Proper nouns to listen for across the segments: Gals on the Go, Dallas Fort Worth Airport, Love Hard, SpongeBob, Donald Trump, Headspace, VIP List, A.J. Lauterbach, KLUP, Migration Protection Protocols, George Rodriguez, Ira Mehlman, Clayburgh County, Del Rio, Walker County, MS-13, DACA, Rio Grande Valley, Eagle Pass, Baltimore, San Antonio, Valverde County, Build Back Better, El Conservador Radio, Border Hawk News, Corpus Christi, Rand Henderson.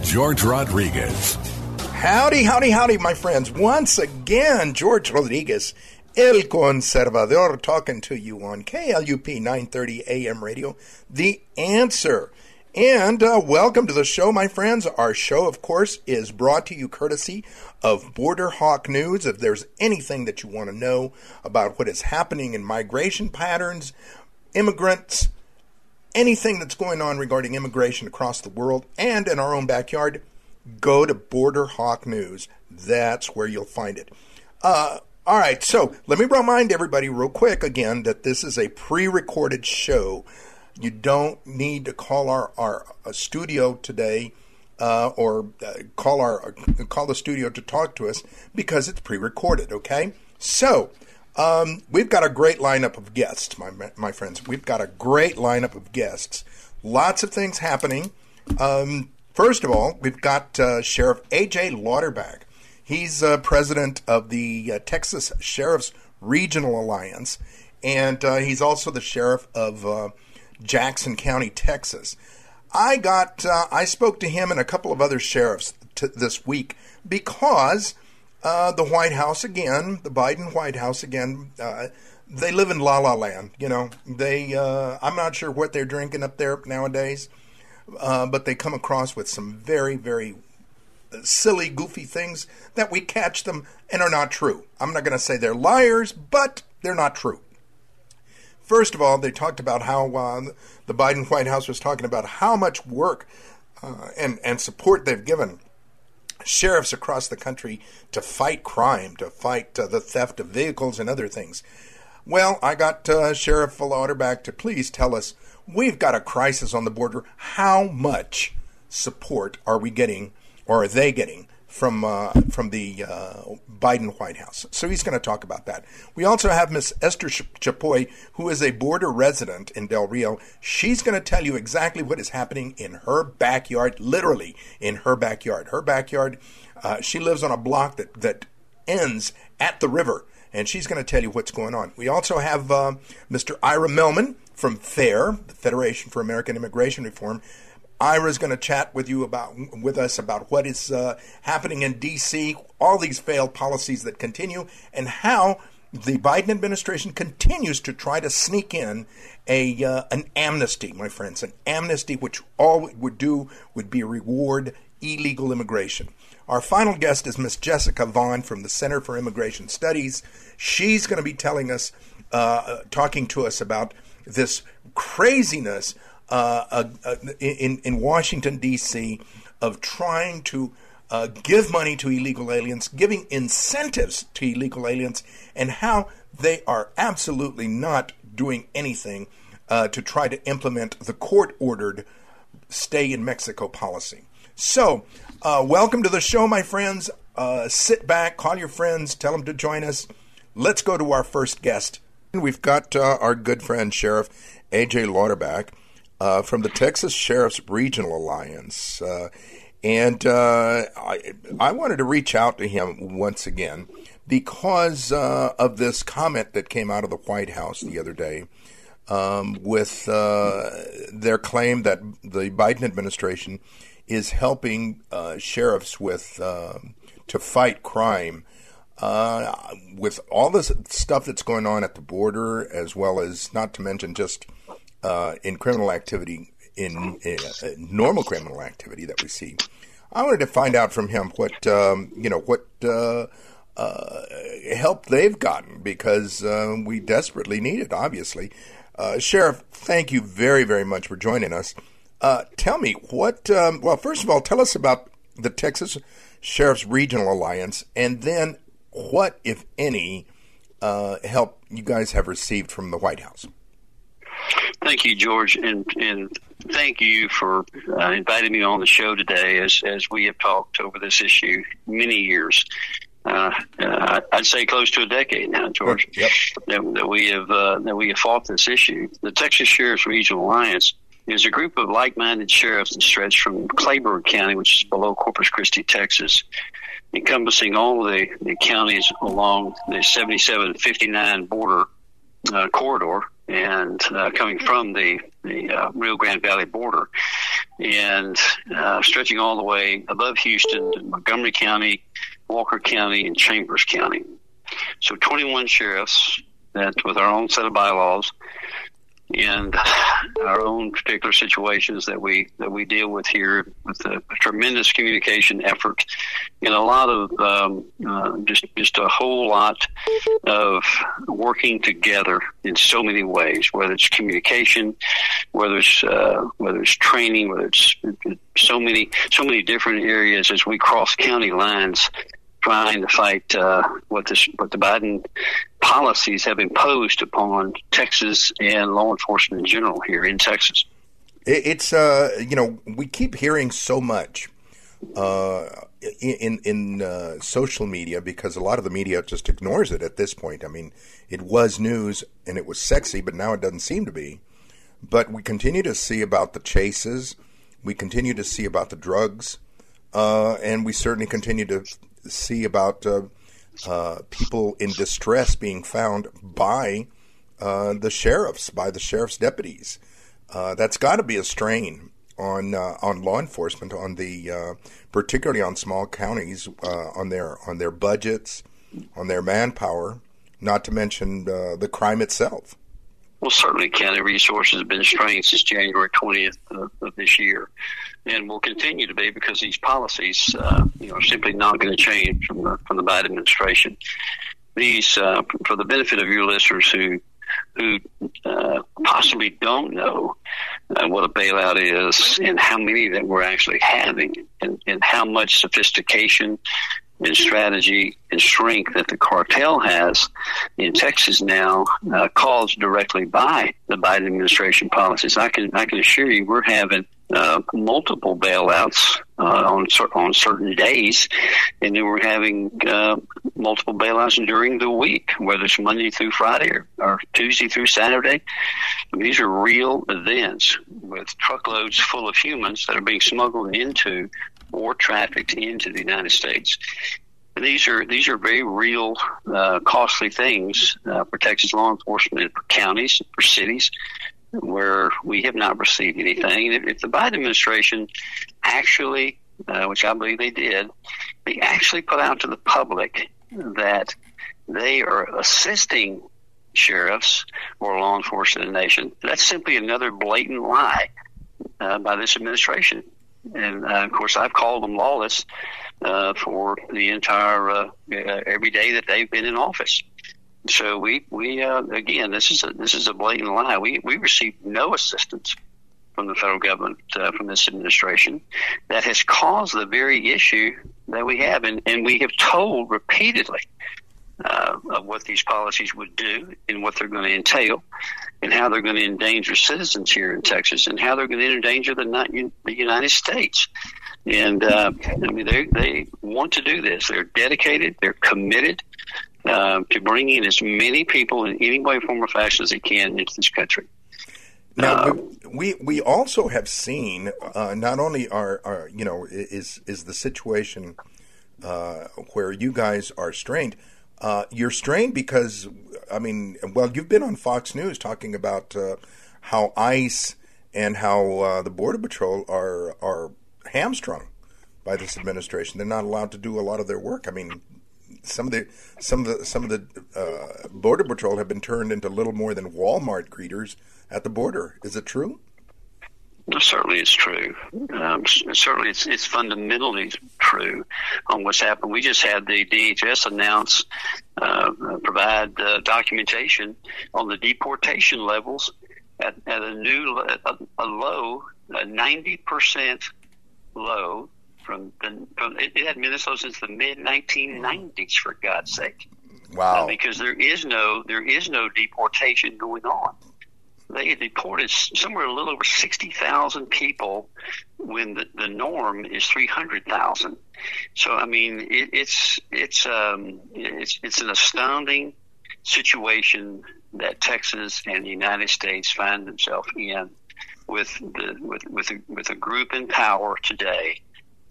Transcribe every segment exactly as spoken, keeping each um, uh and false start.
George Rodriguez. Howdy, howdy, howdy, my friends. Once again, George Rodriguez, El Conservador, talking to you on K L U P nine thirty a.m. radio, The Answer. And uh, welcome to the show, my friends. Our show, of course, is brought to you courtesy of Border Hawk News. If there's anything that you want to know about what is happening in migration patterns, immigrants, anything that's going on regarding immigration across the world and in our own backyard, go to Border Hawk News. That's where you'll find it. Uh, all right, so let me remind everybody real quick again that this is a pre-recorded show. You don't need to call our, our uh, studio today uh, or uh, call our uh, call the studio to talk to us because it's pre-recorded, okay? So Um, we've got a great lineup of guests, my my friends. We've got a great lineup of guests. Lots of things happening. Um, first of all, we've got uh, Sheriff A J. Lauterbach. He's uh, president of the uh, Texas Sheriff's Regional Alliance, and uh, he's also the sheriff of uh, Jackson County, Texas. I got uh, I spoke to him and a couple of other sheriffs t- this week because Uh, the White House again, the Biden White House again, uh, they live in La La Land, you know. They, uh, I'm not sure what they're drinking up there nowadays, uh, but they come across with some very, very silly, goofy things that we catch them and are not true. I'm not going to say they're liars, but they're not true. First of all, they talked about how uh, the Biden White House was talking about how much work uh, and, and support they've given sheriffs across the country to fight crime, to fight uh, the theft of vehicles and other things. Well, I got uh, Sheriff Lauterbach to please tell us, we've got a crisis on the border. How much support are we getting, or are they getting, from uh, from the uh, Biden White House? So he's going to talk about that. We also have Miss Esther Chapoy, who is a border resident in Del Rio. She's going to tell you exactly what is happening in her backyard, literally in her backyard. Her backyard, uh, she lives on a block that, that ends at the river, and she's going to tell you what's going on. We also have uh, Mister Ira Mehlman from FAIR, the Federation for American Immigration Reform. Ira's going to chat with you about with us about what is uh, happening in D C, all these failed policies that continue, and how the Biden administration continues to try to sneak in a uh, an amnesty, my friends, an amnesty which all it would do would be reward illegal immigration. Our final guest is Miss Jessica Vaughan from the Center for Immigration Studies. She's going to be telling us, uh, talking to us about this craziness Uh, uh, in, in Washington, D C, of trying to uh, give money to illegal aliens, giving incentives to illegal aliens, and how they are absolutely not doing anything uh, to try to implement the court-ordered stay in Mexico policy. So, uh, welcome to the show, my friends. Uh, sit back, call your friends, tell them to join us. Let's go to our first guest. We've got uh, our good friend, Sheriff A J. Lauterbach, Uh, from the Texas Sheriff's Regional Alliance. Uh, and uh, I, I wanted to reach out to him once again because uh, of this comment that came out of the White House the other day um, with uh, their claim that the Biden administration is helping uh, sheriffs with uh, to fight crime. Uh, with all this stuff that's going on at the border, as well as not to mention just Uh, in criminal activity, in, in uh, normal criminal activity that we see, I wanted to find out from him what um, you know what uh, uh, help they've gotten, because um, we desperately need it, obviously. Uh, Sheriff, thank you very, very much for joining us. Uh, tell me what, um, well, first of all, tell us about the Texas Sheriff's Regional Alliance, and then what, if any, uh, help you guys have received from the White House. Thank you, George, and, and thank you for uh, inviting me on the show today as, as we have talked over this issue many years. Uh, uh, I'd say close to a decade now, George, yep. that, that we have uh, that we have fought this issue. The Texas Sheriff's Regional Alliance is a group of like-minded sheriffs that stretch from Clayburgh County, which is below Corpus Christi, Texas, encompassing all the, the counties along the seventy-seven fifty-nine border uh, corridor and uh, coming from the, the uh, Rio Grande Valley border and uh, stretching all the way above Houston to Montgomery County, Walker County, and Chambers County. So twenty-one sheriffs that with our own set of bylaws and our own particular situations that we that we deal with here with a tremendous communication effort and a lot of um, uh, just just a whole lot of working together in so many ways, whether it's communication, whether it's uh, whether it's training, whether it's so many so many different areas as we cross county lines trying to fight uh, what this what the Biden policies have imposed upon Texas and law enforcement in general here in Texas. It's, uh, you know, we keep hearing so much uh, in, in uh, social media because a lot of the media just ignores it at this point. I mean, it was news and it was sexy, but now it doesn't seem to be. But we continue to see about the chases. We continue to see about the drugs. Uh, and we certainly continue to see about uh, uh, people in distress being found by uh, the sheriffs, by the sheriff's deputies. Uh, that's got to be a strain on uh, on law enforcement, on the uh, particularly on small counties, uh, on their on their budgets, on their manpower. Not to mention uh, the crime itself. Well, certainly, county resources have been strained since January twentieth of, of this year, and will continue to be because these policies, uh, you know, are simply not going to change from the from the Biden administration. These, uh, for the benefit of your listeners who who uh, possibly don't know uh, what a bailout is and how many that we're actually having, and, and how much sophistication and strategy and strength that the cartel has in Texas now, uh, caused directly by the Biden administration policies. I can I can assure you, we're having uh, multiple bailouts uh, on cer- on certain days, and then we're having uh, multiple bailouts during the week, whether it's Monday through Friday or, or Tuesday through Saturday. These are real events with truckloads full of humans that are being smuggled into or trafficked into the United States. And these are these are very real, uh, costly things uh, for Texas law enforcement, for counties, for cities, where we have not received anything. If, if the Biden administration actually, uh, which I believe they did, they actually put out to the public that they are assisting sheriffs or law enforcement in the nation, that's simply another blatant lie uh, by this administration. And, uh, of course, I've called them lawless uh, for the entire uh, – uh, every day that they've been in office. So we – we uh, again, this is a, this is a blatant lie. We, we received no assistance from the federal government, uh, from this administration, that has caused the very issue that we have. And, and we have told repeatedly uh, of what these policies would do and what they're going to entail, and how they're going to endanger citizens here in Texas, and how they're going to endanger the, not, the United States. And, uh, I mean, they, they want to do this. They're dedicated. They're committed uh, to bringing in as many people in any way, form, or fashion as they can into this country. Now, um, we we also have seen uh, not only are, are, you know, is, is the situation uh, where you guys are strained, Uh, you're strained because, I mean, well, you've been on Fox News talking about uh, how ICE and how uh, the Border Patrol are are hamstrung by this administration. They're not allowed to do a lot of their work. I mean, some of the some of the some of the uh, Border Patrol have been turned into little more than Walmart greeters at the border. Is it true? Certainly it's true. Um, certainly it's, it's fundamentally true on what's happened. We just had the D H S announce, uh, provide uh, documentation on the deportation levels at, at a new a, a low, a ninety percent low. From the, from, it, it hadn't been this low since the mid nineteen nineties, for God's sake. Wow. Uh, because there is no there is no deportation going on. They deported somewhere a little over sixty thousand people when the, the norm is three hundred thousand. So, I mean, it, it's it's um it's it's an astounding situation that Texas and the United States find themselves in, with the, with with a, with a group in power today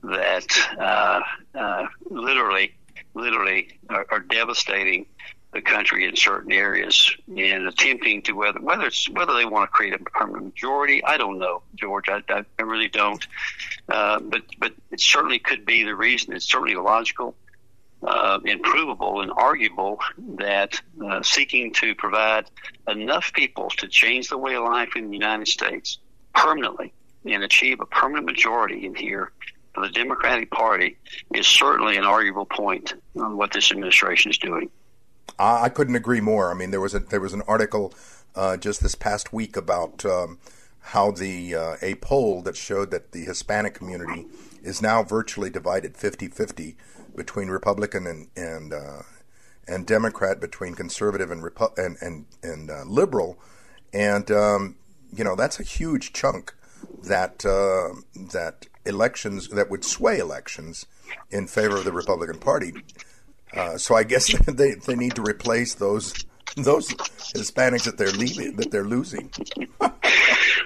that uh, uh, literally literally are, are devastating the country in certain areas, and attempting to, whether whether it's whether they want to create a permanent majority, I don't know, George. I, I, I really don't. Uh, but but it certainly could be the reason. It's certainly logical, uh, and provable, and arguable that uh, seeking to provide enough people to change the way of life in the United States permanently and achieve a permanent majority in here for the Democratic Party is certainly an arguable point on what this administration is doing. I couldn't agree more. I mean, there was a, there was an article uh, just this past week about um, how the uh, a poll that showed that the Hispanic community is now virtually divided fifty-fifty between Republican and and uh, and Democrat, between conservative and Repu- and and, and uh, liberal, and um, you know, that's a huge chunk that uh, that elections that would sway elections in favor of the Republican Party. Uh, so I guess they, they need to replace those those Hispanics that they're leaving, that they're losing.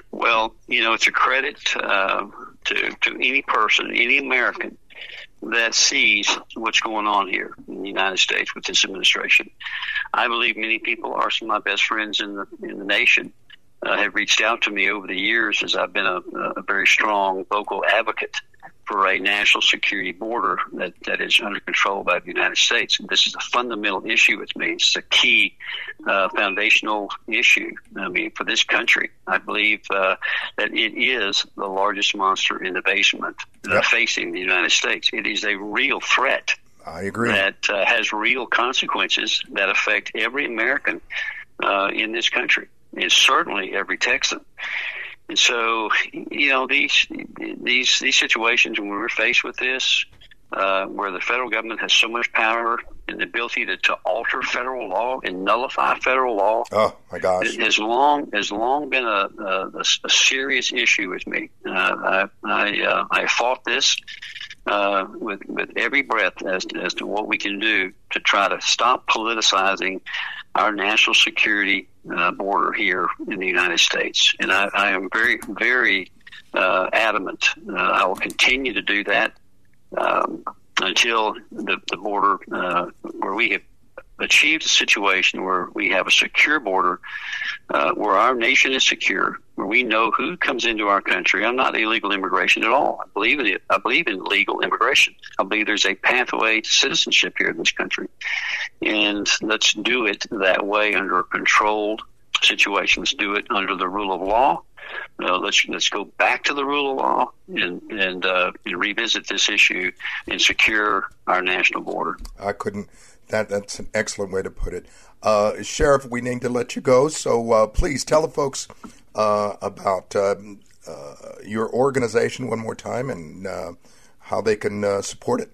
Well, you know, it's a credit uh, to to any person, any American, that sees what's going on here in the United States with this administration. I believe many people are some of my best friends in the in the nation. Uh, have reached out to me over the years as I've been a, a very strong vocal advocate for a national security border that, that is under control by the United States. And this is a fundamental issue with me. It's a key uh, foundational issue, I mean, for this country. I believe uh, that it is the largest monster in the basement yep. facing the United States. It is a real threat. I agree. That uh, has real consequences that affect every American uh, in this country. And certainly every Texan. And so, you know, these these these situations when we're faced with this, uh, where the federal government has so much power and the ability to, to alter federal law and nullify federal law. Oh my gosh! Has long has long been a, a, a serious issue with me. Uh, I I, uh, I fought this uh, with with every breath as to, as to what we can do to try to stop politicizing our national security uh, border here in the United States. And I, I am very, very uh, adamant. Uh, I will continue to do that um, until the, the border uh, where we have achieved a situation where we have a secure border, uh, where our nation is secure, where we know who comes into our country. I'm not illegal immigration at all. I believe in it. I believe in legal immigration. I believe there's a pathway to citizenship here in this country. And let's do it that way under a controlled situation. Let's do it under the rule of law. Uh, let's let's go back to the rule of law and and, uh, and revisit this issue and secure our national border. I couldn't. That that's an excellent way to put it, uh, Sheriff. We need to let you go, so uh, please tell the folks uh, about um, uh, your organization one more time and uh, how they can uh, support it.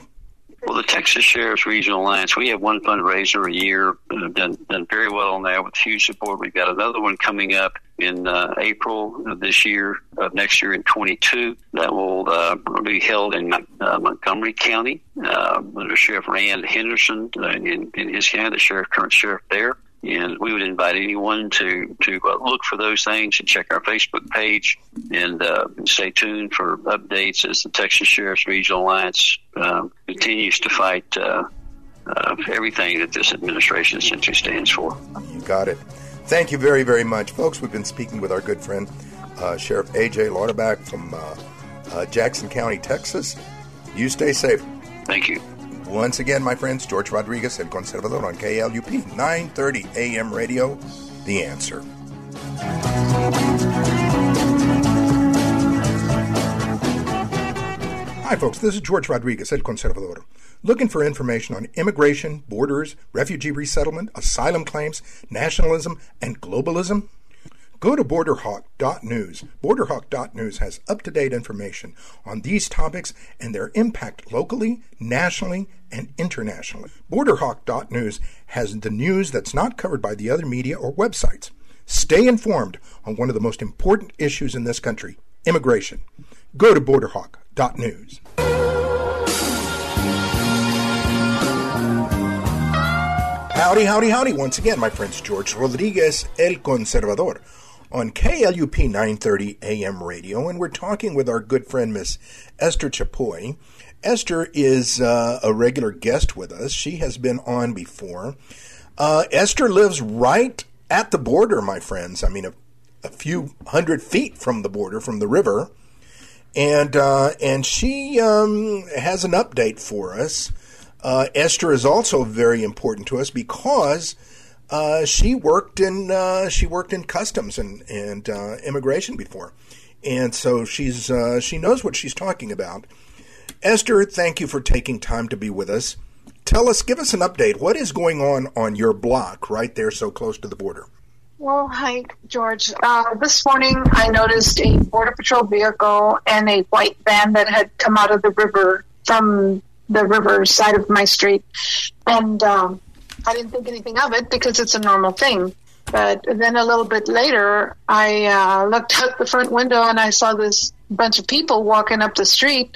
Well, the Texas Sheriff's Regional Alliance. We have one fundraiser a year. We've done done very well on that with huge support. We've got another one coming up in uh, April of this year, of next year in twenty-two, that will uh, be held in uh, Montgomery County uh, under Sheriff Rand Henderson uh, in, in his county, the sheriff, current sheriff there. And we would invite anyone to, to uh, look for those things and check our Facebook page and uh, stay tuned for updates as the Texas Sheriff's Regional Alliance uh, continues to fight uh, uh, everything that this administration essentially stands for. You got it. Thank you very, very much, folks. We've been speaking with our good friend, uh, Sheriff A J. Lauterbach from uh, uh, Jackson County, Texas. You stay safe. Thank you. Once again, my friends, George Rodriguez, El Conservador on K L U P, nine thirty a.m. radio, The Answer. Hi, folks. This is George Rodriguez, El Conservador. Looking for information on immigration, borders, refugee resettlement, asylum claims, nationalism, and globalism? Go to border hawk dot news. border hawk dot news has up-to-date information on these topics and their impact locally, nationally, and internationally. border hawk dot news has the news that's not covered by the other media or websites. Stay informed on one of the most important issues in this country, immigration. Go to border hawk dot news. Howdy, howdy, howdy. Once again, my friends, George Rodriguez, El Conservador, on K L U P nine thirty A M radio, and we're talking with our good friend, Miss Esther Chapoy. Esther is uh, a regular guest with us. She has been on before. Uh, Esther lives right at the border, my friends. I mean, a, a few hundred feet from the border, from the river. And uh, and she um, has an update for us. Uh, Esther is also very important to us because uh, she worked in uh, she worked in customs and and uh, immigration before, and so she's uh, she knows what she's talking about. Esther, thank you for taking time to be with us. Tell us, give us an update. What is going on on your block right there, so close to the border? Well, hi, George. Uh, this morning I noticed a Border Patrol vehicle and a white van that had come out of the river from the river side of my street. And um, I didn't think anything of it because it's a normal thing. But then a little bit later, I uh, looked out the front window and I saw this bunch of people walking up the street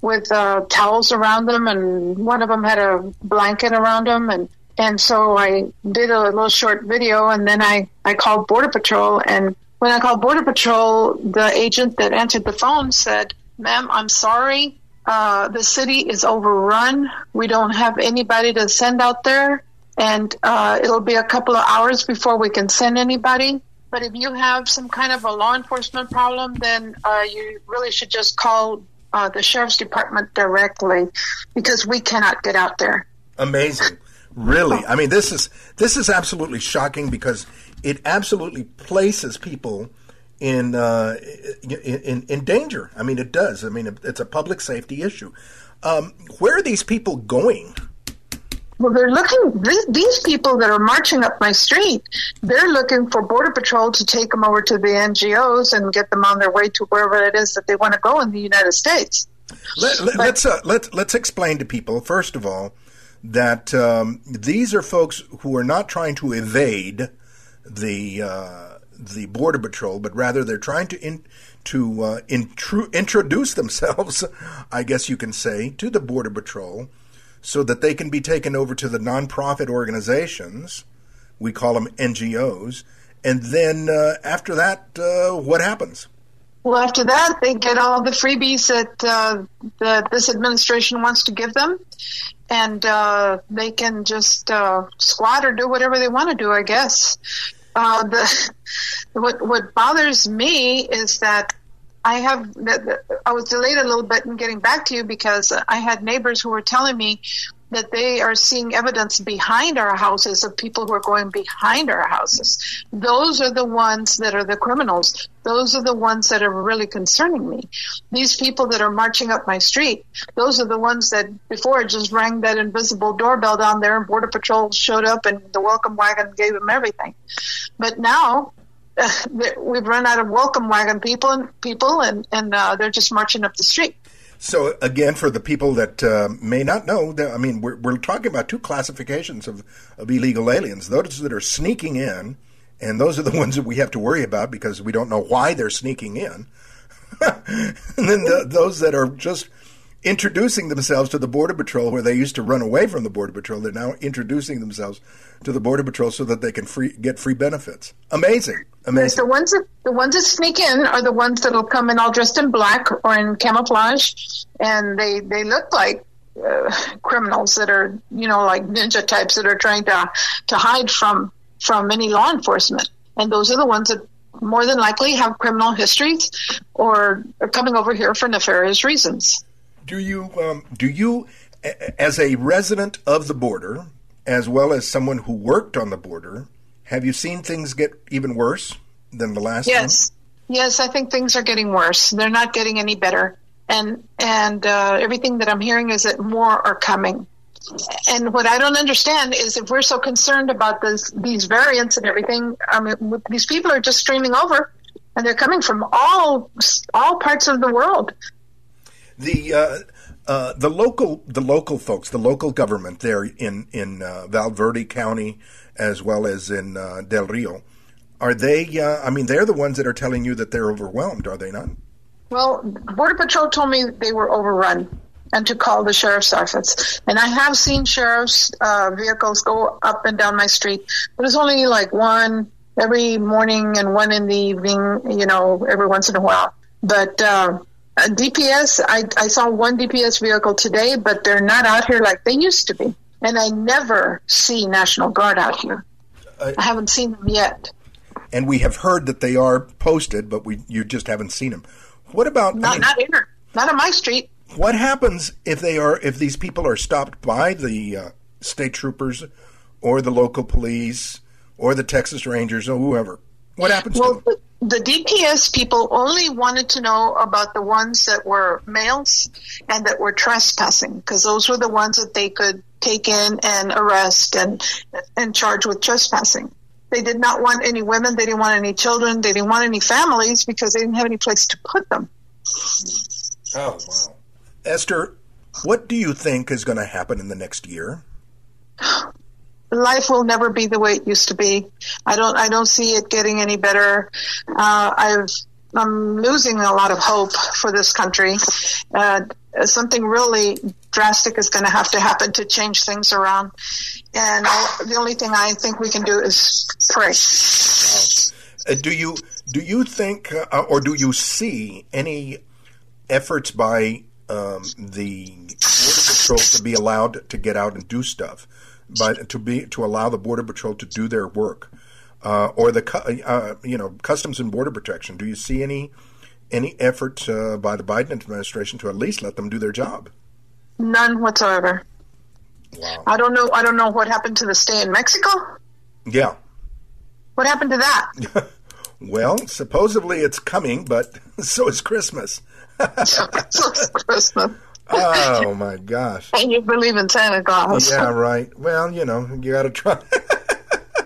with uh, towels around them. And one of them had a blanket around them. And And so I did a little short video, and then I, I called Border Patrol. And when I called Border Patrol, the agent that answered the phone said, "Ma'am, I'm sorry. Uh, the city is overrun. We don't have anybody to send out there, and uh, it'll be a couple of hours before we can send anybody. But if you have some kind of a law enforcement problem, then uh, you really should just call uh, the sheriff's department directly because we cannot get out there." Amazing. Really, I mean, this is this is absolutely shocking because it absolutely places people in uh, in in danger. I mean, it does. I mean, it's a public safety issue. Um, where are these people going? Well, they're looking. These, these people that are marching up my street, they're looking for Border Patrol to take them over to the N G Os and get them on their way to wherever it is that they want to go in the United States. Let, let, but, let's uh, let let's explain to people first of all that um, these are folks who are not trying to evade the uh, the Border Patrol, but rather they're trying to in, to uh, intru- introduce themselves, I guess you can say, to the Border Patrol so that they can be taken over to the nonprofit organizations. We call them N G Os. And then uh, after that, uh, what happens? Well, after that, they get all the freebies that uh, that this administration wants to give them. And uh, they can just uh, squat or do whatever they want to do, I guess. Uh, the what what bothers me is that I have that I was delayed a little bit in getting back to you because I had neighbors who were telling me that they are seeing evidence behind our houses of people who are going behind our houses. Those are the ones that are the criminals. Those are the ones that are really concerning me. These people that are marching up my street, those are the ones that before just rang that invisible doorbell down there and Border Patrol showed up and the welcome wagon gave them everything. But now uh, we've run out of welcome wagon people and people and, and uh, they're just marching up the street. So, again, for the people that uh, may not know, I mean, we're, we're talking about two classifications of, of illegal aliens. Those that are sneaking in, and those are the ones that we have to worry about because we don't know why they're sneaking in. And then the, those that are just introducing themselves to the Border Patrol, where they used to run away from the Border Patrol. They're now introducing themselves to the Border Patrol so that they can free, get free benefits. Amazing. Amazing. The ones, that, the ones that sneak in are the ones that will come in all dressed in black or in camouflage, and they, they look like uh, criminals that are, you know, like ninja types that are trying to, to hide from, from any law enforcement. And those are the ones that more than likely have criminal histories or are coming over here for nefarious reasons. Do you, um, do you, as a resident of the border, as well as someone who worked on the border, have you seen things get even worse than the last time? Yes. Yes, I think things are getting worse. They're not getting any better. and and uh, everything that I'm hearing is that more are coming. And what I don't understand is, if we're so concerned about this, these variants and everything, I mean, these people are just streaming over, and they're coming from all all parts of the world. The uh, uh, the local the local folks, the local government there in in uh, Valverde County, as well as in uh, Del Rio, are they? Uh, I mean, they're the ones that are telling you that they're overwhelmed, are they not? Well, Border Patrol told me they were overrun, and to call the sheriff's office. And I have seen sheriff's uh, vehicles go up and down my street, but it's only like one every morning and one in the evening, you know, every once in a while. But uh, D P S, I, I saw one D P S vehicle today, but they're not out here like they used to be. And I never see National Guard out here. I, I haven't seen them yet. And we have heard that they are posted, but we you just haven't seen them. What about... Not, I mean, not here. Not on my street. What happens if they are if these people are stopped by the uh, state troopers or the local police or the Texas Rangers or whoever? What happens well, to them? The D P S people only wanted to know about the ones that were males and that were trespassing, because those were the ones that they could take in and arrest and and charge with trespassing. They did not want any women. They didn't want any children. They didn't want any families, because they didn't have any place to put them. Oh, wow. Esther, what do you think is going to happen in the next year? Life will never be the way it used to be. I don't. I don't see it getting any better. Uh, I've. I'm losing a lot of hope for this country. Uh, something really drastic is going to have to happen to change things around. And I, the only thing I think we can do is pray. Uh, do you do you think, uh, or do you see any efforts by Um, the Border Patrol to be allowed to get out and do stuff, but to be to allow the Border Patrol to do their work, uh, or the uh, you know Customs and Border Protection? Do you see any any effort uh, by the Biden administration to at least let them do their job? None whatsoever. Wow. I don't know. I don't know what happened to the stay in Mexico. Yeah. What happened to that? Well, supposedly it's coming, but so is Christmas. So it's Christmas. Oh, my gosh. And you believe in Santa Claus. Yeah, right. Well, you know, you got to try.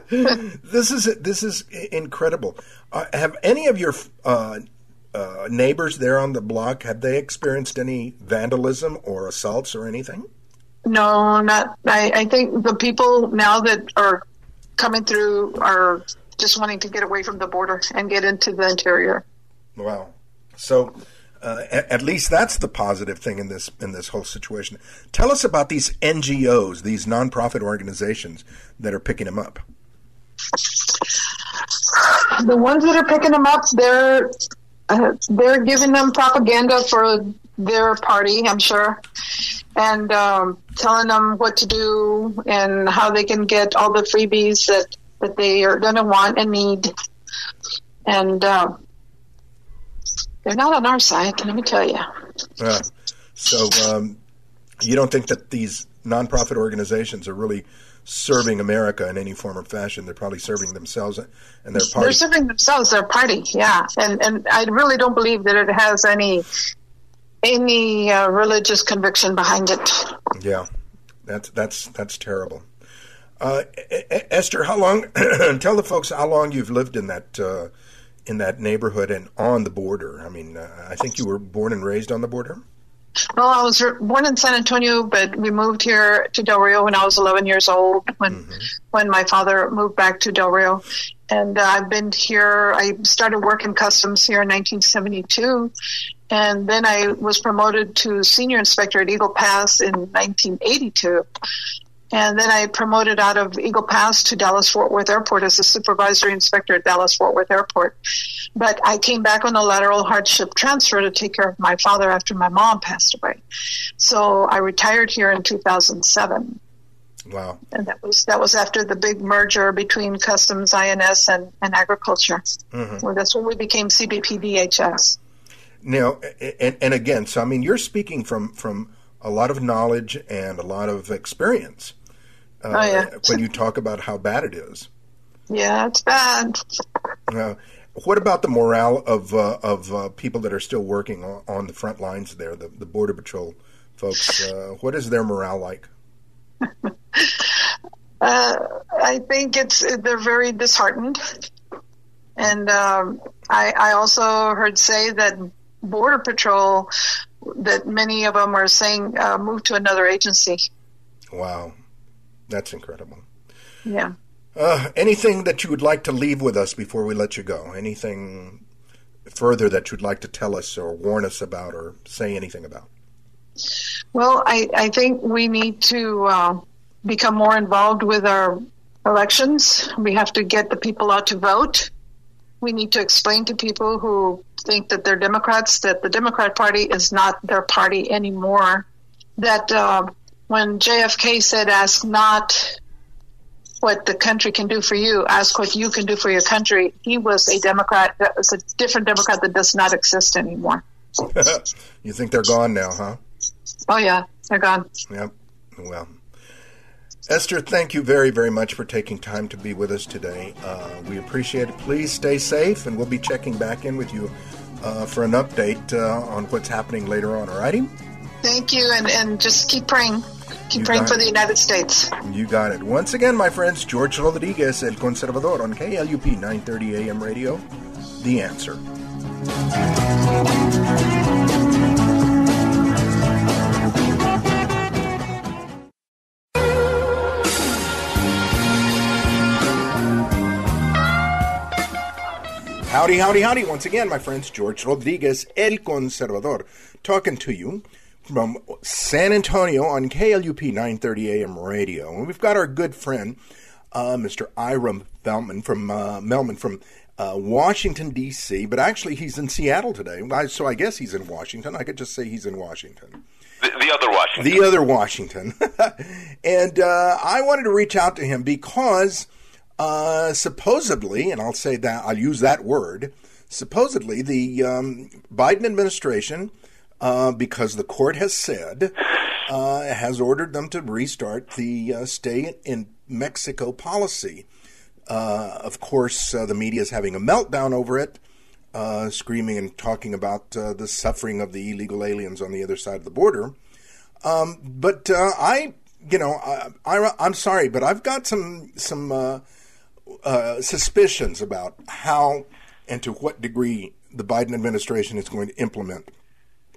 This is this is incredible. Uh, have any of your uh, uh, neighbors there on the block, have they experienced any vandalism or assaults or anything? No, not. I, I think the people now that are coming through are just wanting to get away from the border and get into the interior. Wow. So uh, at, at least that's the positive thing in this in this whole situation. Tell us about these N G Os, these nonprofit organizations that are picking them up. The ones that are picking them up, they're uh, they're giving them propaganda for their party, I'm sure, and um, telling them what to do and how they can get all the freebies that that they are going to want and need. And uh, they're not on our side, let me tell you. Uh, so um, you don't think that these nonprofit organizations are really serving America in any form or fashion? They're probably serving themselves and their party. They're serving themselves, their party, yeah. And and I really don't believe that it has any, any uh, religious conviction behind it. Yeah, that's, that's, that's terrible. Uh, Esther, how long? Tell the folks how long you've lived in that uh, in that neighborhood and on the border. I mean, uh, I think you were born and raised on the border. Well, I was re- born in San Antonio, but we moved here to Del Rio when I was eleven years old. When mm-hmm. when my father moved back to Del Rio, and uh, I've been here. I started working customs here in nineteen seventy-two, and then I was promoted to senior inspector at Eagle Pass in nineteen eighty-two. And then I promoted out of Eagle Pass to Dallas Fort Worth Airport as a supervisory inspector at Dallas Fort Worth Airport. But I came back on a lateral hardship transfer to take care of my father after my mom passed away. So I retired here in two thousand seven. Wow. And that was that was after the big merger between Customs, I N S, and, and Agriculture. Mm-hmm. Well, that's when we became C B P D H S. Now, and, and again, so I mean, you're speaking from, from a lot of knowledge and a lot of experience. Uh, oh, yeah. When you talk about how bad it is. Yeah, it's bad. Uh, What about the morale of uh, of uh, people that are still working on, on the front lines there, the, the Border Patrol folks? Uh, what is their morale like? uh, I think it's they're very disheartened. And um, I, I also heard say that Border Patrol, that many of them are saying, uh, move to another agency. Wow. That's incredible. Yeah. Uh, anything that you would like to leave with us before we let you go? Anything further that you'd like to tell us or warn us about or say anything about? Well, I, I think we need to uh, become more involved with our elections. We have to get the people out to vote. We need to explain to people who think that they're Democrats that the Democrat Party is not their party anymore. That uh, when J F K said, ask not what the country can do for you, ask what you can do for your country. He was a Democrat. That was a different Democrat that does not exist anymore. You think they're gone now, huh? Oh, yeah. They're gone. Yep. Well, Esther, thank you very, very much for taking time to be with us today. Uh, we appreciate it. Please stay safe, and we'll be checking back in with you uh, for an update uh, on what's happening later on, all righty? Thank you, and, and just keep praying. Keep praying for the United States. You got it. Once again, my friends, George Rodriguez, El Conservador, on K L U P nine thirty A M Radio, The Answer. Howdy, howdy, howdy. Once again, my friends, George Rodriguez, El Conservador, talking to you from San Antonio on K L U P nine thirty A M radio. And we've got our good friend, uh, Mister Ira Mehlman from, uh, Mehlman from uh, Washington, D C, but actually he's in Seattle today, so I guess he's in Washington. I could just say he's in Washington. The, the other Washington. The other Washington. And uh, I wanted to reach out to him because uh, supposedly, and I'll say that, I'll use that word, supposedly the um, Biden administration, Uh, because the court has said, uh, has ordered them to restart the uh, stay in Mexico policy. Uh, of course, uh, the media is having a meltdown over it, uh, screaming and talking about uh, the suffering of the illegal aliens on the other side of the border. Um, but uh, I, you know, I, I, I'm sorry, but I've got some some uh, uh, suspicions about how and to what degree the Biden administration is going to implement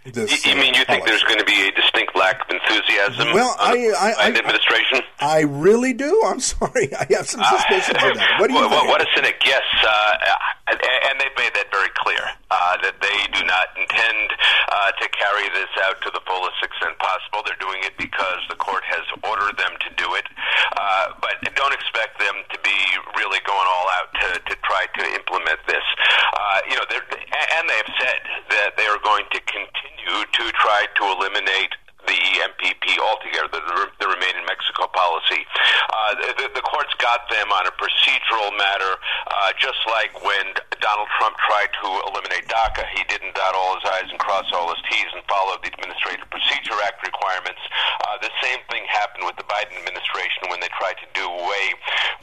this, you you uh, mean you policy. Think there's going to be a distinct lack of enthusiasm well, on the Biden administration? I really do. I'm sorry. I have some suspicion uh, of that. What do you well, think? What a cynic. Yes, uh, and they've made that very clear, uh, that they do not intend uh, to carry this out to the fullest extent possible. They're doing it because the court has ordered them to do it, uh, but don't expect them to be really going all out to, to try to implement this. Uh, you know, and they have said that they are going to continue to try to eliminate the M P P altogether, the, the Remain in Mexico policy. Uh, the, the courts got them on a procedural matter, uh, just like when Donald Trump tried to eliminate DACA. He didn't dot all his I's and cross all his T's and follow the Administrative Procedure Act requirements. Uh, the same thing happened with the Biden administration when they tried to do away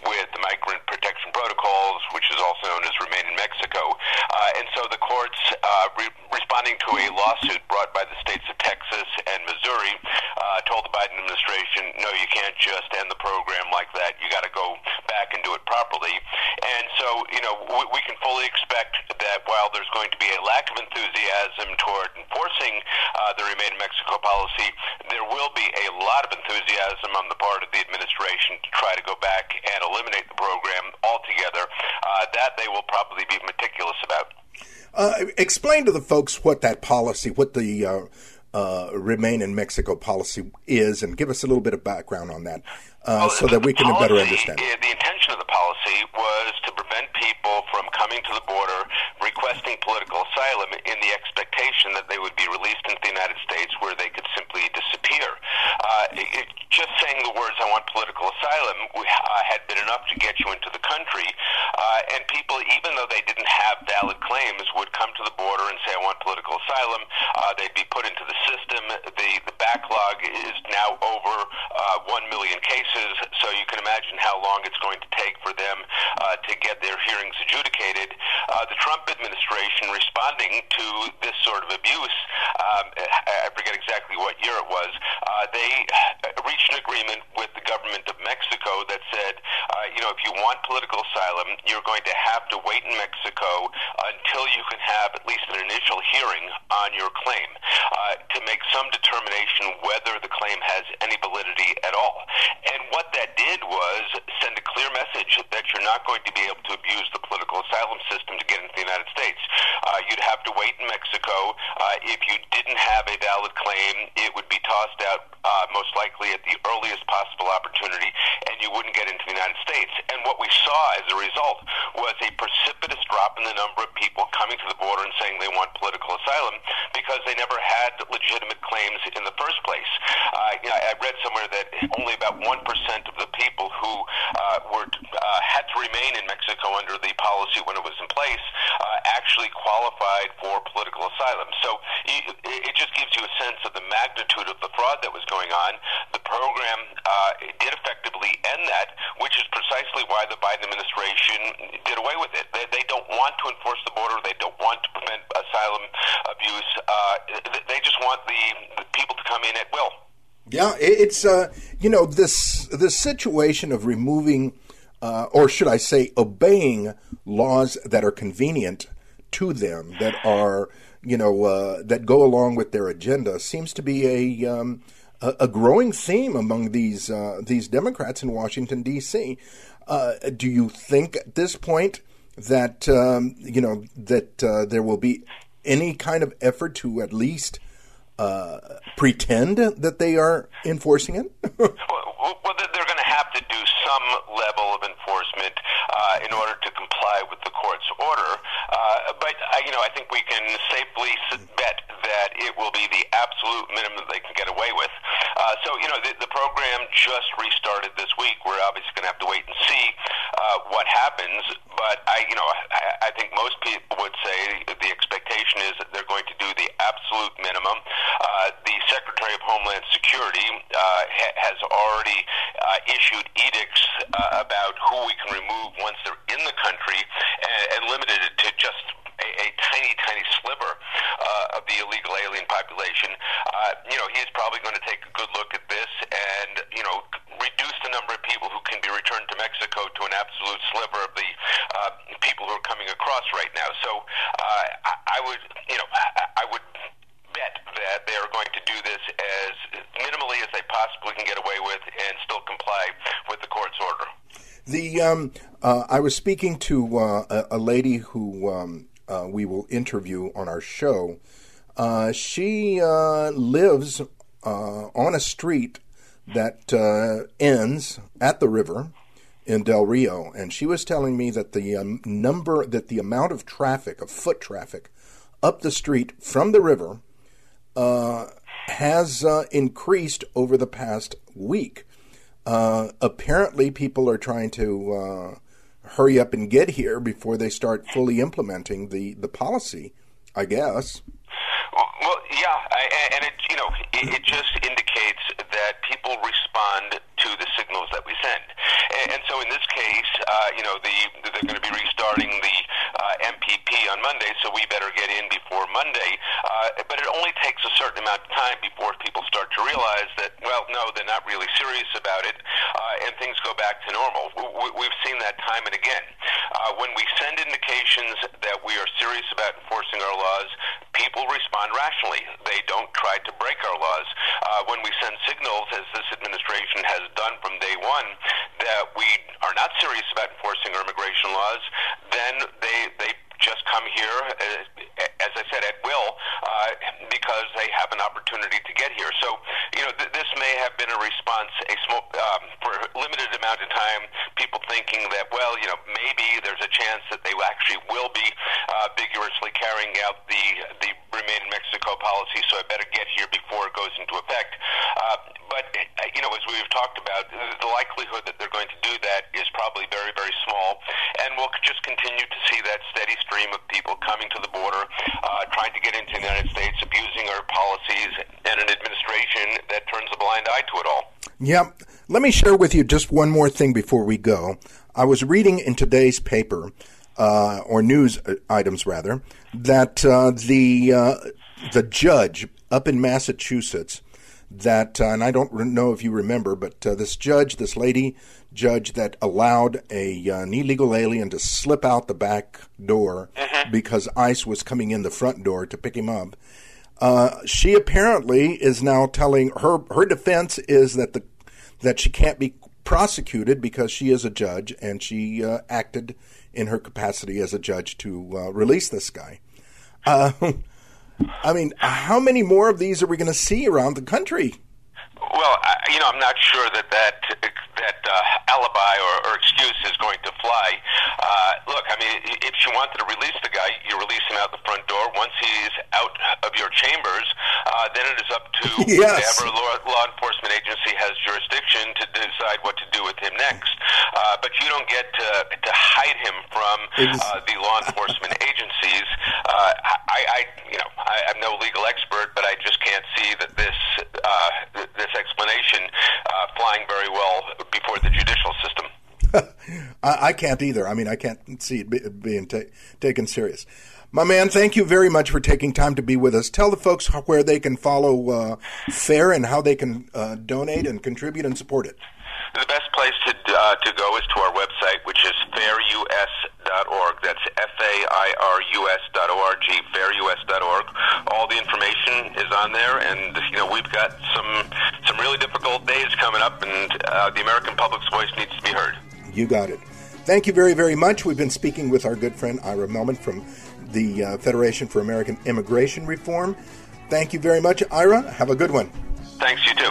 with the migrant protection protocols, which is also known as Remain in Mexico. Uh, and so the courts, uh, re- responding to a lawsuit brought by the states of Texas and Missouri, Uh, told the Biden administration, no, you can't just end the program like that. You got to go back and do it properly. And so, you know, we, we can fully expect that while there's going to be a lack of enthusiasm toward enforcing uh, the Remain in Mexico policy, there will be a lot of enthusiasm on the part of the administration to try to go back and eliminate the program altogether. Uh, that they will probably be meticulous about. Uh, explain to the folks what that policy, what the Uh Uh, Remain in Mexico policy is, and give us a little bit of background on that, uh, well, so that we can policy, better understand it. The intention of the policy was to prevent people from coming to the border requesting political asylum in the expectation that they would be released into the United States where they could simply disappear. Uh, it, just saying the words, I want political asylum, uh, had been enough to get you into the country, uh, and people, even though they didn't have valid claims, would come to the border and say, I want political asylum. Uh, they'd be put into the system. The, the backlog is now over uh, one million cases, so you can imagine how long it's going to take for them uh, to get their hearings adjudicated. Uh, the Trump administration, responding to this sort of abuse, um, I forget exactly what year it was, uh, they reached an agreement with the government of Mexico that said, uh, you know, if you want political asylum, you're going to have to wait in Mexico until you can have at least an initial hearing on your claim uh, to make some determination whether the claim has any validity at all. And what that did was send a clear message that you're not going to be able to abuse the political asylum system to get into the United States. Uh, you'd have to wait in Mexico. Uh, if you didn't have a valid claim, it would be tossed out uh, most likely at the earliest possible opportunity, and you wouldn't get into the United States. And what we saw as a result was a precipitous drop in the number of people coming to the border and saying they want political asylum because they never had legitimate claims in the first place. Uh, you know, I read somewhere that only about one percent of the people who uh, were uh, had to remain in Mexico under the policy when it was in place uh, actually qualified for political asylum. So it just gives you a sense of the magnitude of the fraud that was going on. The program uh, did effectively end that, which is precisely why the Biden administration did away with it. They, they don't want to enforce the border. They don't want to prevent asylum abuse. Uh, they just want the, the people to come in at will. Yeah, it's, uh, you know, this, this situation of removing, uh, or should I say obeying laws that are convenient to them, that are, you know, uh, that go along with their agenda, seems to be a um, a growing theme among these uh, these Democrats in Washington, D C. Uh, do you think at this point that, um, you know, that uh, there will be any kind of effort to at least Uh, pretend that they are enforcing it? well, well, they're going to have to do some level of enforcement uh, in order to comply with the court's order. Uh, but, uh, you know, I think we can safely bet that it will be the absolute minimum that they can get away with. Uh, so, you know, the, the program just restarted this week. We're obviously going to have to wait and see uh, what happens. But, I, you know, I, I think most people would say the expectation is that they're going to do the absolute minimum. Uh, the Secretary of Homeland Security uh, ha- has already uh, issued edicts uh, about who we can remove once they're in the country and, and limited it to just a, a tiny, tiny sliver uh, of the illegal alien population. Uh, you know, he's probably going to take a good look at this and, you know, reduce the number of people who can be returned to Mexico to an absolute sliver of the uh, people who are coming across right now. So uh, I, I would, you know, I, I would... bet that they are going to do this as minimally as they possibly can get away with and still comply with the court's order. The um, uh, I was speaking to uh, a, a lady who um, uh, we will interview on our show. Uh, she uh, lives uh, on a street that uh, ends at the river in Del Rio, and she was telling me that the um, number, that the amount of traffic, of foot traffic, up the street from the river, Uh, has uh, increased over the past week. Uh, apparently, people are trying to uh, hurry up and get here before they start fully implementing the, the policy, I guess. Well, well yeah, I, and it you know it, it just indicates that people respond to the signals that we send, and, and so in this case, uh, you know, the, they're going to be restarting the uh, M P P on Monday, so we better get in before Monday. Uh, but it only takes a certain amount of time before people start to realize that, well, no, they're not really serious about it, uh, and things go back to normal. We, we've seen that time and again. Uh, when we send indications that we are serious about enforcing our laws, people respond rationally. They don't try to break our laws. Uh, when we send signals, as this administration has done from day one, that we are not serious about enforcing our immigration laws, then they, they just come here, uh, as I said, at will, uh, because they have an opportunity to get here. So, you know, th- this may have been a response, a small, um, for a limited amount of time, people thinking that, well, you know, maybe there's a chance that they actually will be uh, vigorously carrying out the, the Remain in Mexico policy, so I better get here before it goes into effect. Uh, but, you know, as we've talked about, the likelihood that they're going to do that is probably very, very small, and we'll just continue to see that steady stream of people coming to the border, uh, trying to get into the United States, abusing our policies, and an administration that turns a blind eye to it all. Yep. Let me share with you just one more thing before we go. I was reading in today's paper, uh, or news items rather, that uh, the uh, the judge up in Massachusetts that, uh, and I don't know if you remember, but uh, this judge, this lady judge that allowed a, uh, an illegal alien to slip out the back door uh-huh. because ICE was coming in the front door to pick him up, uh, she apparently is now telling, her her defense is that the that she can't be prosecuted because she is a judge and she uh, acted in her capacity as a judge to uh, release this guy. Uh, I mean, how many more of these are we going to see around the country? Well, I, you know, I'm not sure that that, that uh, alibi or, or excuse is going to fly. Uh, look, I mean, if you wanted to release the guy, you release him out the front door. Once he's out of your chambers, uh, then it is up to yes. whatever law, law enforcement agency has jurisdiction to decide what to do with him next. Uh, but you don't get to, to hide him from uh, the law enforcement agencies. Uh, I, I, you know, I, I'm no legal expert, but I just can't see that this uh, this explanation uh, flying very well before the judicial system. I, I can't either. I mean, I can't see it being ta- taken serious. My man, thank you very much for taking time to be with us. Tell the folks where they can follow uh, FAIR and how they can uh, donate and contribute and support it. The best place to uh, to go is to our website, which is fair u s dot org. That's F A I R U S dot org, fair u s dot org. All the information is on there, and you know we've got some some really difficult days coming up, and uh, the American public's voice needs to be heard. You got it. Thank you very, very much. We've been speaking with our good friend Ira Mehlman from the uh, Federation for American Immigration Reform. Thank you very much, Ira. Have a good one. Thanks, you too.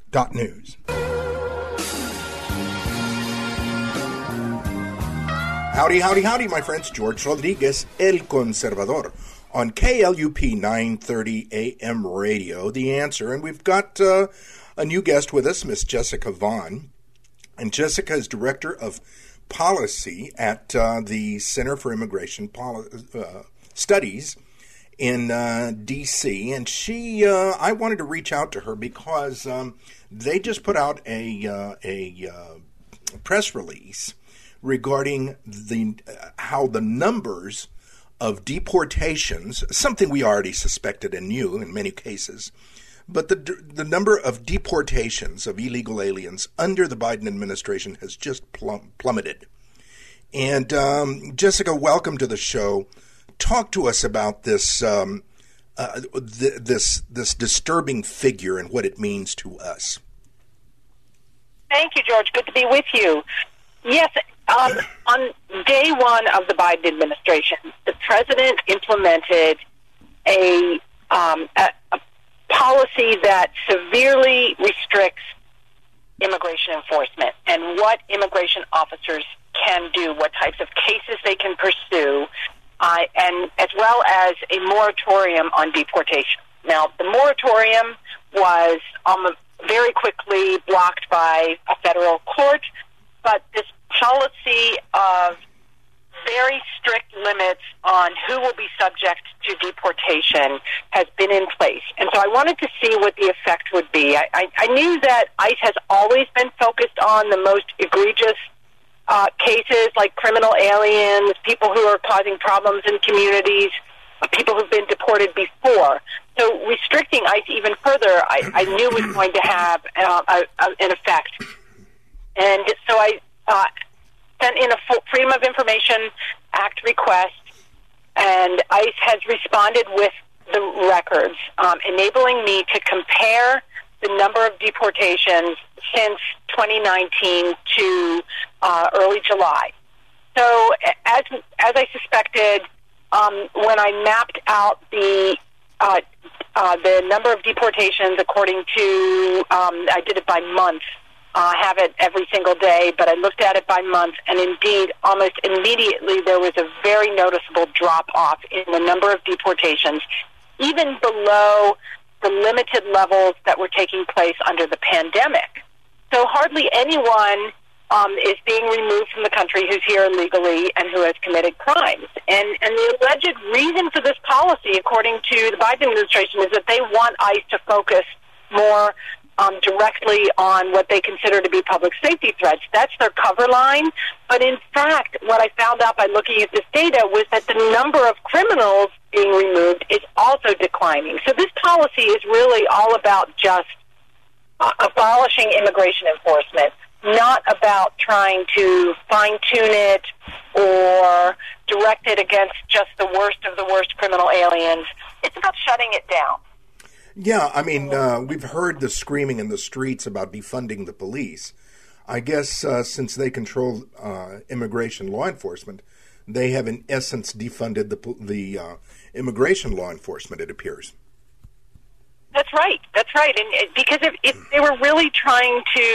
Dot news. Howdy, howdy, howdy, my friends. George Rodriguez, El Conservador, on K L U P nine thirty a m radio, The Answer. And we've got uh, a new guest with us, Miss Jessica Vaughan. And Jessica is Director of Policy at uh, the Center for Immigration Poli- uh, Studies in uh, D C And she, uh, I wanted to reach out to her because um, they just put out a uh, a uh, press release regarding the uh, how the numbers of deportations, something we already suspected and knew in many cases, but the the number of deportations of illegal aliens under the Biden administration has just plum- plummeted. And um, Jessica, welcome to the show. Talk to us about this um, uh, th- this this disturbing figure and what it means to us. Thank you, George. Good to be with you. Yes, um, on day one of the Biden administration, the president implemented a, um, a, a policy that severely restricts immigration enforcement and what immigration officers can do, what types of cases they can pursue, Uh, and as well as a moratorium on deportation. Now, the moratorium was um, very quickly blocked by a federal court, but this policy of very strict limits on who will be subject to deportation has been in place. And so I wanted to see what the effect would be. I, I, I knew that ICE has always been focused on the most egregious Uh, cases like criminal aliens, people who are causing problems in communities, people who've been deported before. So restricting ICE even further, I, I knew was going to have uh, a, a, an effect. And so I uh, sent in a Freedom of Information Act request, and ICE has responded with the records, um, enabling me to compare the number of deportations since twenty nineteen to uh, early July. So as as I suspected, um, when I mapped out the uh, uh, the number of deportations according to, um, I did it by month. I uh, have it every single day, but I looked at it by month, and indeed, almost immediately, there was a very noticeable drop-off in the number of deportations, even below the limited levels that were taking place under the pandemic. So hardly anyone um, is being removed from the country who's here illegally and who has committed crimes. And, and the alleged reason for this policy, according to the Biden administration, is that they want ICE to focus more Um, directly on what they consider to be public safety threats. That's their cover line. But in fact, what I found out by looking at this data was that the number of criminals being removed is also declining. So this policy is really all about just uh, abolishing immigration enforcement, not about trying to fine-tune it or direct it against just the worst of the worst criminal aliens. It's about shutting it down. Yeah, I mean, uh, we've heard the screaming in the streets about defunding the police. I guess uh, since they control uh, immigration law enforcement, they have in essence defunded the the uh, immigration law enforcement, it appears. That's right. That's right. And it, because if, if they were really trying to,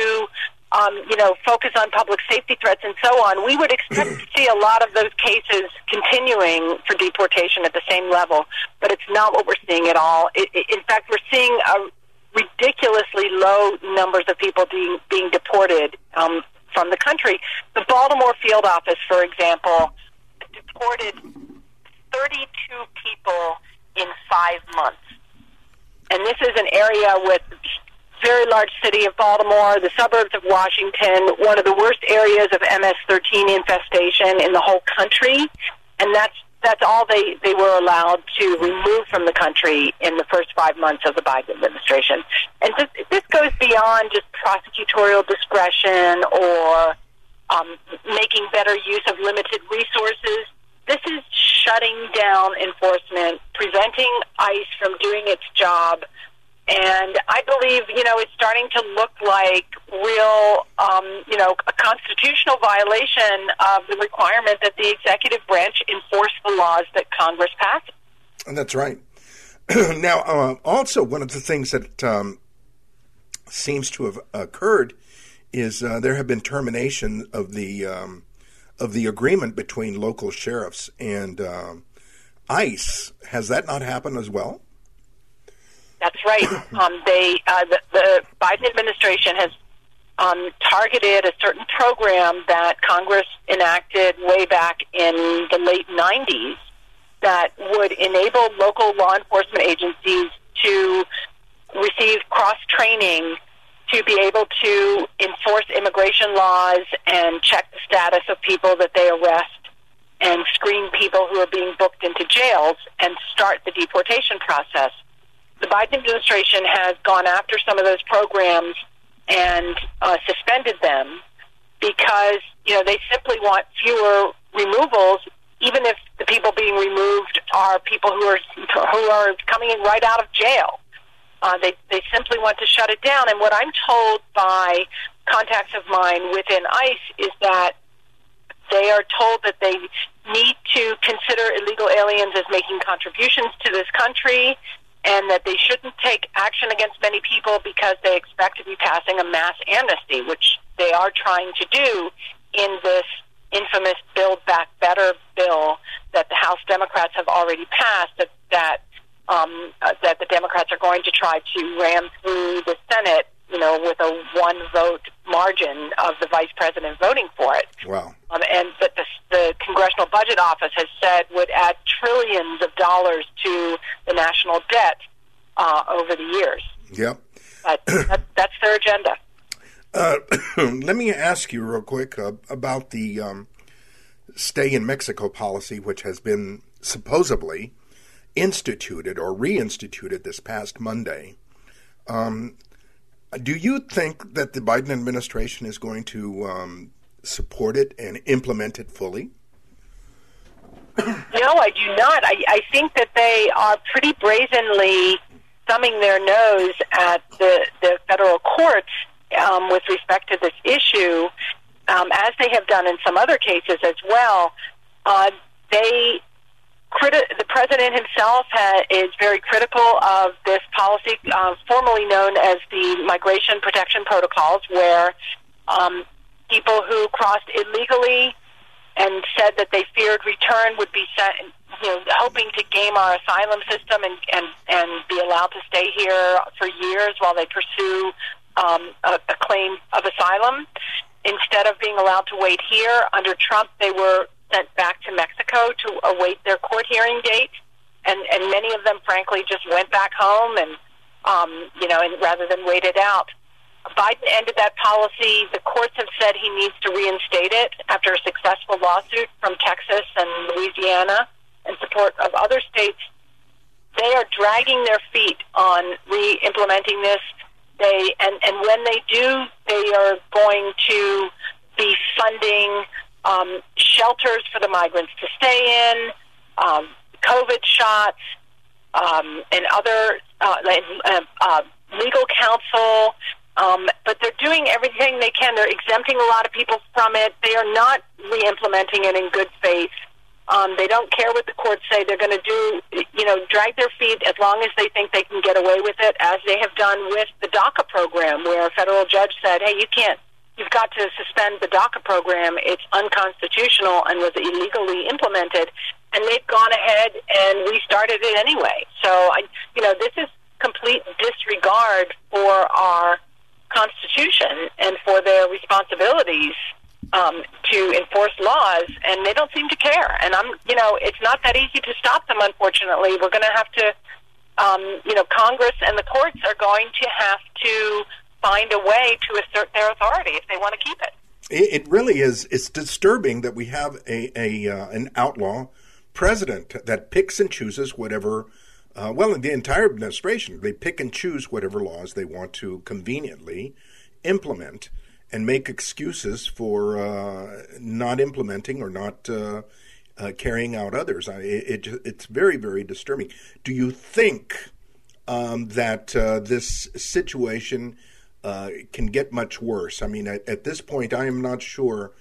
um, you know, focus on public safety threats and so on, we would expect to see a lot of those cases continuing for deportation at the same level. But it's not what we're seeing at all. It, it, in fact, we're seeing a ridiculously low numbers of people being, being deported um, from the country. The Baltimore field office, for example, deported thirty-two people in five months. And this is an area with very large city of Baltimore, the suburbs of Washington, one of the worst areas of M S thirteen infestation in the whole country, and that's that's all they, they were allowed to remove from the country in the first five months of the Biden administration. And this, this goes beyond just prosecutorial discretion or um, making better use of limited resources. This is shutting down enforcement, preventing ICE from doing its job. And I believe, you know, it's starting to look like real, um, you know, a constitutional violation of the requirement that the executive branch enforce the laws that Congress passes. And that's right. Now, uh, also, one of the things that um, seems to have occurred is uh, there have been termination of the um, of the agreement between local sheriffs and um, ICE. Has that not happened as well? That's right. Um, they, uh, the, the Biden administration has um, targeted a certain program that Congress enacted way back in the late nineties that would enable local law enforcement agencies to receive cross-training to be able to enforce immigration laws and check the status of people that they arrest and screen people who are being booked into jails and start the deportation process. The Biden administration has gone after some of those programs and uh, suspended them because, you know, they simply want fewer removals, even if the people being removed are people who are who are coming in right out of jail. Uh, they, they simply want to shut it down. And what I'm told by contacts of mine within ICE is that they are told that they need to consider illegal aliens as making contributions to this country, and that they shouldn't take action against many people because they expect to be passing a mass amnesty, which they are trying to do in this infamous Build Back Better bill that the House Democrats have already passed, that that, um, uh, that the Democrats are going to try to ram through the Senate, you know, with a one-vote margin of the vice president voting for it. Wow. Um, and that the, the Congressional Budget Office has said would add trillions of dollars to the national debt uh, over the years. Yep. But that, that's their agenda. Uh, let me ask you real quick uh, about the um, stay in Mexico policy, which has been supposedly instituted or reinstituted this past Monday. Um Do you think that the Biden administration is going to um, support it and implement it fully? No, I do not. I, I think that they are pretty brazenly thumbing their nose at the, the federal courts um, with respect to this issue, um, as they have done in some other cases as well. Uh, they criti- the president himself ha- is very critical of this policy, uh, formerly known as the Migration Protection Protocols, where um, people who crossed illegally and said that they feared return would be sent, you know, hoping to game our asylum system and, and, and be allowed to stay here for years while they pursue um, a, a claim of asylum. Instead of being allowed to wait here, under Trump, they were sent back to Mexico to await their court hearing date. And, and many of them, frankly, just went back home and, um, you know, and rather than wait it out. Biden ended that policy. The courts have said he needs to reinstate it after a successful lawsuit from Texas and Louisiana in support of other states. They are dragging their feet on re-implementing this. They and, and when they do, they are going to be funding um, shelters for the migrants to stay in, um, COVID shots, um, and other uh, uh, uh, legal counsel. Um, but they're doing everything they can. They're exempting a lot of people from it. They are not re-implementing it in good faith. Um, they don't care what the courts say. They're going to do, you know, drag their feet as long as they think they can get away with it, as they have done with the DACA program, where a federal judge said, hey, you can't, you've got to suspend the DACA program. It's unconstitutional and was illegally implemented. And they've gone ahead and restarted it anyway. So, I, you know, this is complete disregard for our Constitution and for their responsibilities um, to enforce laws, and they don't seem to care. And I'm, you know, it's not that easy to stop them, unfortunately. We're going to have to, um, you know, Congress and the courts are going to have to find a way to assert their authority if they want to keep it. It, it really is. It's disturbing that we have a, a uh, an outlaw president that picks and chooses whatever. Uh, well, in the entire administration, they pick and choose whatever laws they want to conveniently implement and make excuses for uh, not implementing or not uh, uh, carrying out others. I, it, it's very, very disturbing. Do you think um, that uh, this situation uh, can get much worse? I mean, at, at this point, I am not sure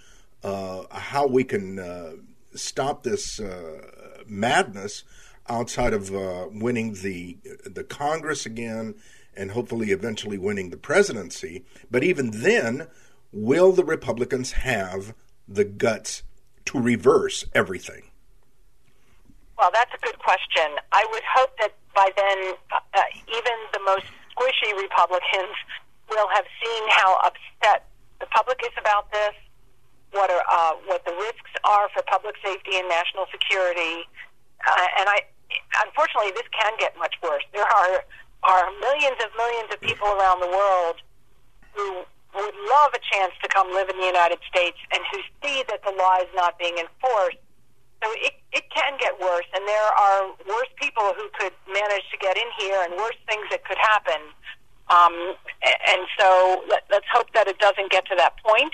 uh, how we can uh, stop this uh, madness outside of uh, winning the the Congress again and hopefully eventually winning the presidency. But even then, will the Republicans have the guts to reverse everything? Well, that's a good question. I would hope that by then, uh, even the most squishy Republicans will have seen how upset the public is about this, what are uh, what the risks are for public safety and national security, uh, and I. Unfortunately, this can get much worse. There are are millions of millions of people around the world who would love a chance to come live in the United States and who see that the law is not being enforced. So it, it can get worse, and there are worse people who could manage to get in here and worse things that could happen. Um, and so let, let's hope that it doesn't get to that point.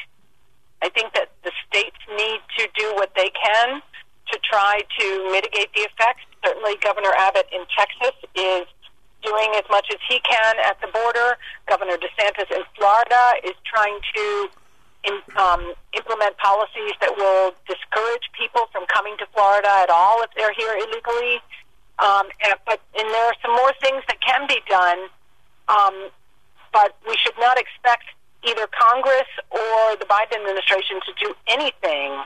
I think that the states need to do what they can to try to mitigate the effects. Certainly, Governor Abbott in Texas is doing as much as he can at the border. Governor DeSantis in Florida is trying to in, um, implement policies that will discourage people from coming to Florida at all if they're here illegally. Um, and, but and there are some more things that can be done, um, but we should not expect either Congress or the Biden administration to do anything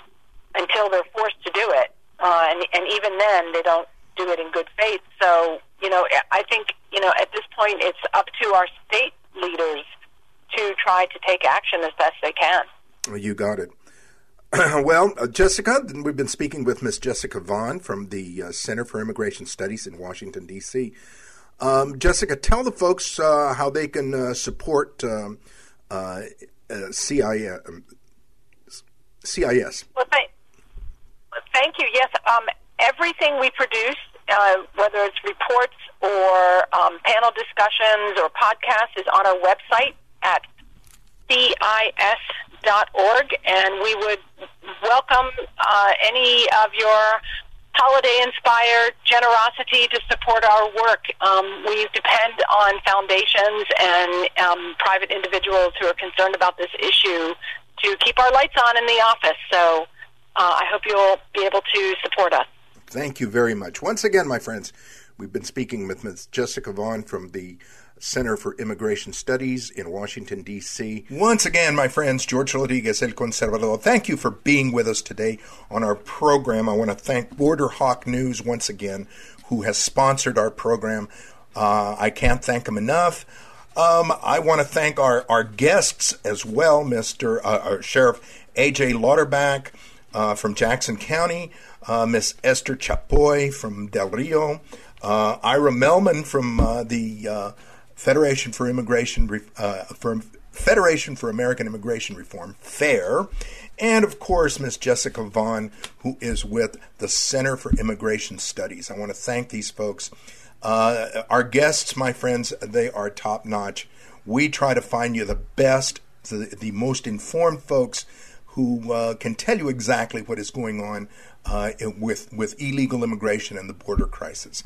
until they're forced to do it. Uh, and, and even then, they don't do it in good faith. So, you know, I think, you know, at this point, it's up to our state leaders to try to take action as best they can. Well, you got it. Well, uh, Jessica, we've been speaking with Miss Jessica Vaughan from the uh, Center for Immigration Studies in Washington, D C Um, Jessica, tell the folks uh, how they can uh, support um, uh, uh, C I S. Well, thank Thank you. Yes, um, everything we produce, uh, whether it's reports or um, panel discussions or podcasts, is on our website at C I S dot org, and we would welcome uh, any of your holiday-inspired generosity to support our work. Um, we depend on foundations and um, private individuals who are concerned about this issue to keep our lights on in the office, so Uh, I hope you'll be able to support us. Thank you very much. Once again, my friends, we've been speaking with Miz Jessica Vaughan from the Center for Immigration Studies in Washington, D C Once again, my friends, George Rodriguez, El Conservador, thank you for being with us today on our program. I want to thank Border Hawk News once again, who has sponsored our program. Uh, I can't thank them enough. Um, I want to thank our, our guests as well, Mister Uh, our Sheriff A J. Lauterbach uh, from Jackson County, uh, Miz Esther Chapoy from Del Rio, uh, Ira Mehlman from uh, the uh, Federation for Immigration Re- uh, for Federation for American Immigration Reform, FAIR, and of course Miz Jessica Vaughan, who is with the Center for Immigration Studies. I want to thank these folks. Uh, our guests, my friends, they are top-notch. We try to find you the best, the, the most informed folks who uh, can tell you exactly what is going on uh, with, with illegal immigration and the border crisis.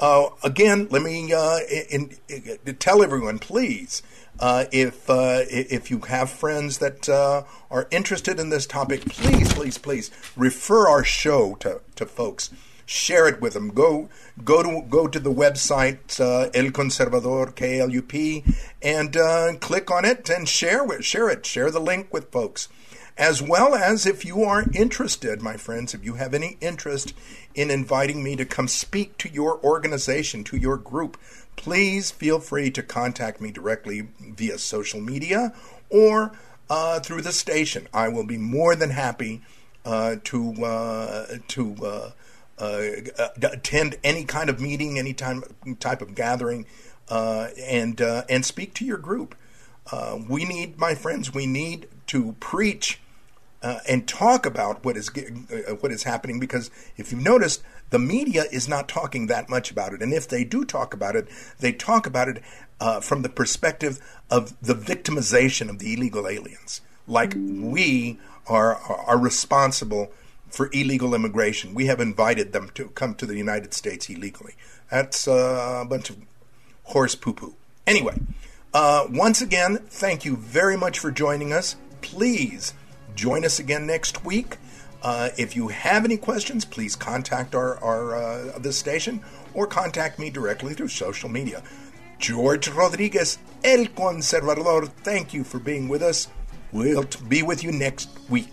Uh, again, let me uh, in, in, in, tell everyone, please, uh, if uh, if you have friends that uh, are interested in this topic, please, please, please refer our show to, to folks. Share it with them. Go, go to go to the website uh, El Conservador K L U P and uh, click on it and share it. Share it. Share the link with folks, as well as if you are interested, my friends. If you have any interest in inviting me to come speak to your organization, to your group, please feel free to contact me directly via social media or uh, through the station. I will be more than happy uh, to uh, to. Uh, Uh, attend any kind of meeting, any time, type of gathering, uh, and uh, and speak to your group. Uh, we need, my friends, we need to preach uh, and talk about what is uh, what is happening. Because if you've noticed, the media is not talking that much about it, and if they do talk about it, they talk about it uh, from the perspective of the victimization of the illegal aliens, like we are are responsible for illegal immigration. We have invited them to come to the United States illegally. That's uh, a bunch of horse poo-poo. Anyway, uh, once again, thank you very much for joining us. Please join us again next week. Uh, if you have any questions, please contact our, our uh, this station or contact me directly through social media. George Rodriguez, El Conservador, thank you for being with us. We'll t- be with you next week.